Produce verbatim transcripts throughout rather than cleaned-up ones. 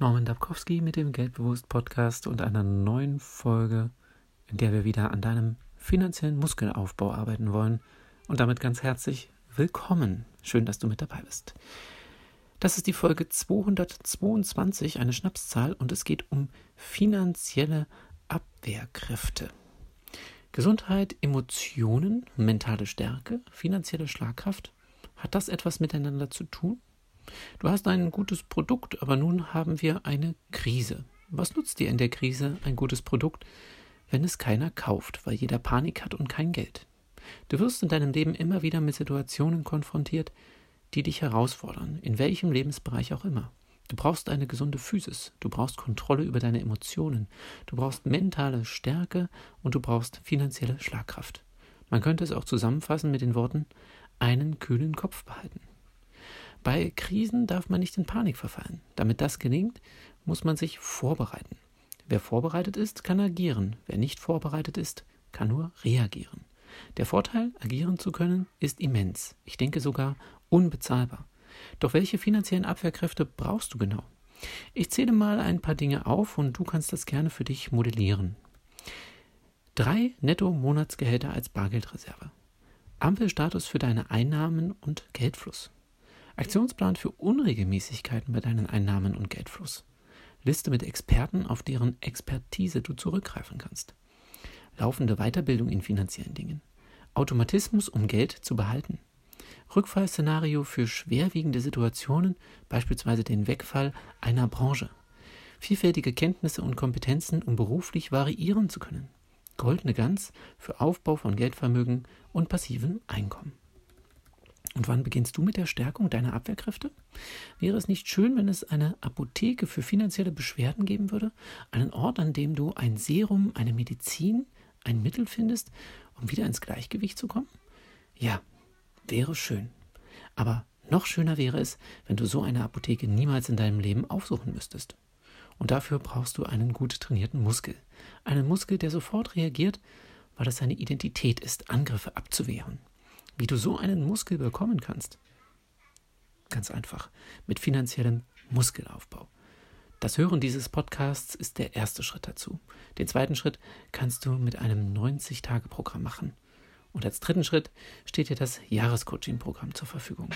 Norman Dabkowski mit dem Geldbewusst-Podcast und einer neuen Folge, in der wir wieder an deinem finanziellen Muskelaufbau arbeiten wollen. Und damit ganz herzlich willkommen. Schön, dass du mit dabei bist. Das ist die Folge zweihundertzweiundzwanzig, eine Schnapszahl, und es geht um finanzielle Abwehrkräfte. Gesundheit, Emotionen, mentale Stärke, finanzielle Schlagkraft. Hat das etwas miteinander zu tun? Du hast ein gutes Produkt, aber nun haben wir eine Krise. Was nutzt dir in der Krise ein gutes Produkt, wenn es keiner kauft, weil jeder Panik hat und kein Geld? Du wirst in deinem Leben immer wieder mit Situationen konfrontiert, die dich herausfordern, in welchem Lebensbereich auch immer. Du brauchst eine gesunde Physis, du brauchst Kontrolle über deine Emotionen, du brauchst mentale Stärke und du brauchst finanzielle Schlagkraft. Man könnte es auch zusammenfassen mit den Worten, einen kühlen Kopf behalten. Bei Krisen darf man nicht in Panik verfallen. Damit das gelingt, muss man sich vorbereiten. Wer vorbereitet ist, kann agieren. Wer nicht vorbereitet ist, kann nur reagieren. Der Vorteil, agieren zu können, ist immens. Ich denke sogar unbezahlbar. Doch welche finanziellen Abwehrkräfte brauchst du genau? Ich zähle mal ein paar Dinge auf und du kannst das gerne für dich modellieren. Drei Netto-Monatsgehälter als Bargeldreserve. Ampelstatus für deine Einnahmen und Geldfluss. Aktionsplan für Unregelmäßigkeiten bei deinen Einnahmen und Geldfluss. Liste mit Experten, auf deren Expertise du zurückgreifen kannst. Laufende Weiterbildung in finanziellen Dingen. Automatismus, um Geld zu behalten. Rückfallszenario für schwerwiegende Situationen, beispielsweise den Wegfall einer Branche. Vielfältige Kenntnisse und Kompetenzen, um beruflich variieren zu können. Goldene Gans für Aufbau von Geldvermögen und passivem Einkommen. Und wann beginnst du mit der Stärkung deiner Abwehrkräfte? Wäre es nicht schön, wenn es eine Apotheke für finanzielle Beschwerden geben würde? Einen Ort, an dem du ein Serum, eine Medizin, ein Mittel findest, um wieder ins Gleichgewicht zu kommen? Ja, wäre schön. Aber noch schöner wäre es, wenn du so eine Apotheke niemals in deinem Leben aufsuchen müsstest. Und dafür brauchst du einen gut trainierten Muskel. Einen Muskel, der sofort reagiert, weil das seine Identität ist, Angriffe abzuwehren. Wie du so einen Muskel bekommen kannst? Ganz einfach, mit finanziellem Muskelaufbau. Das Hören dieses Podcasts ist der erste Schritt dazu. Den zweiten Schritt kannst du mit einem neunzig-Tage-Programm machen. Und als dritten Schritt steht dir das Jahrescoaching-Programm zur Verfügung.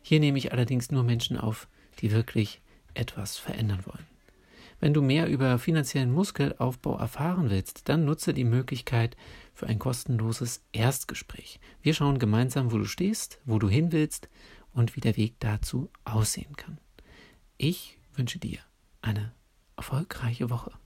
Hier nehme ich allerdings nur Menschen auf, die wirklich etwas verändern wollen. Wenn du mehr über finanziellen Muskelaufbau erfahren willst, dann nutze die Möglichkeit für ein kostenloses Erstgespräch. Wir schauen gemeinsam, wo du stehst, wo du hin willst und wie der Weg dazu aussehen kann. Ich wünsche dir eine erfolgreiche Woche.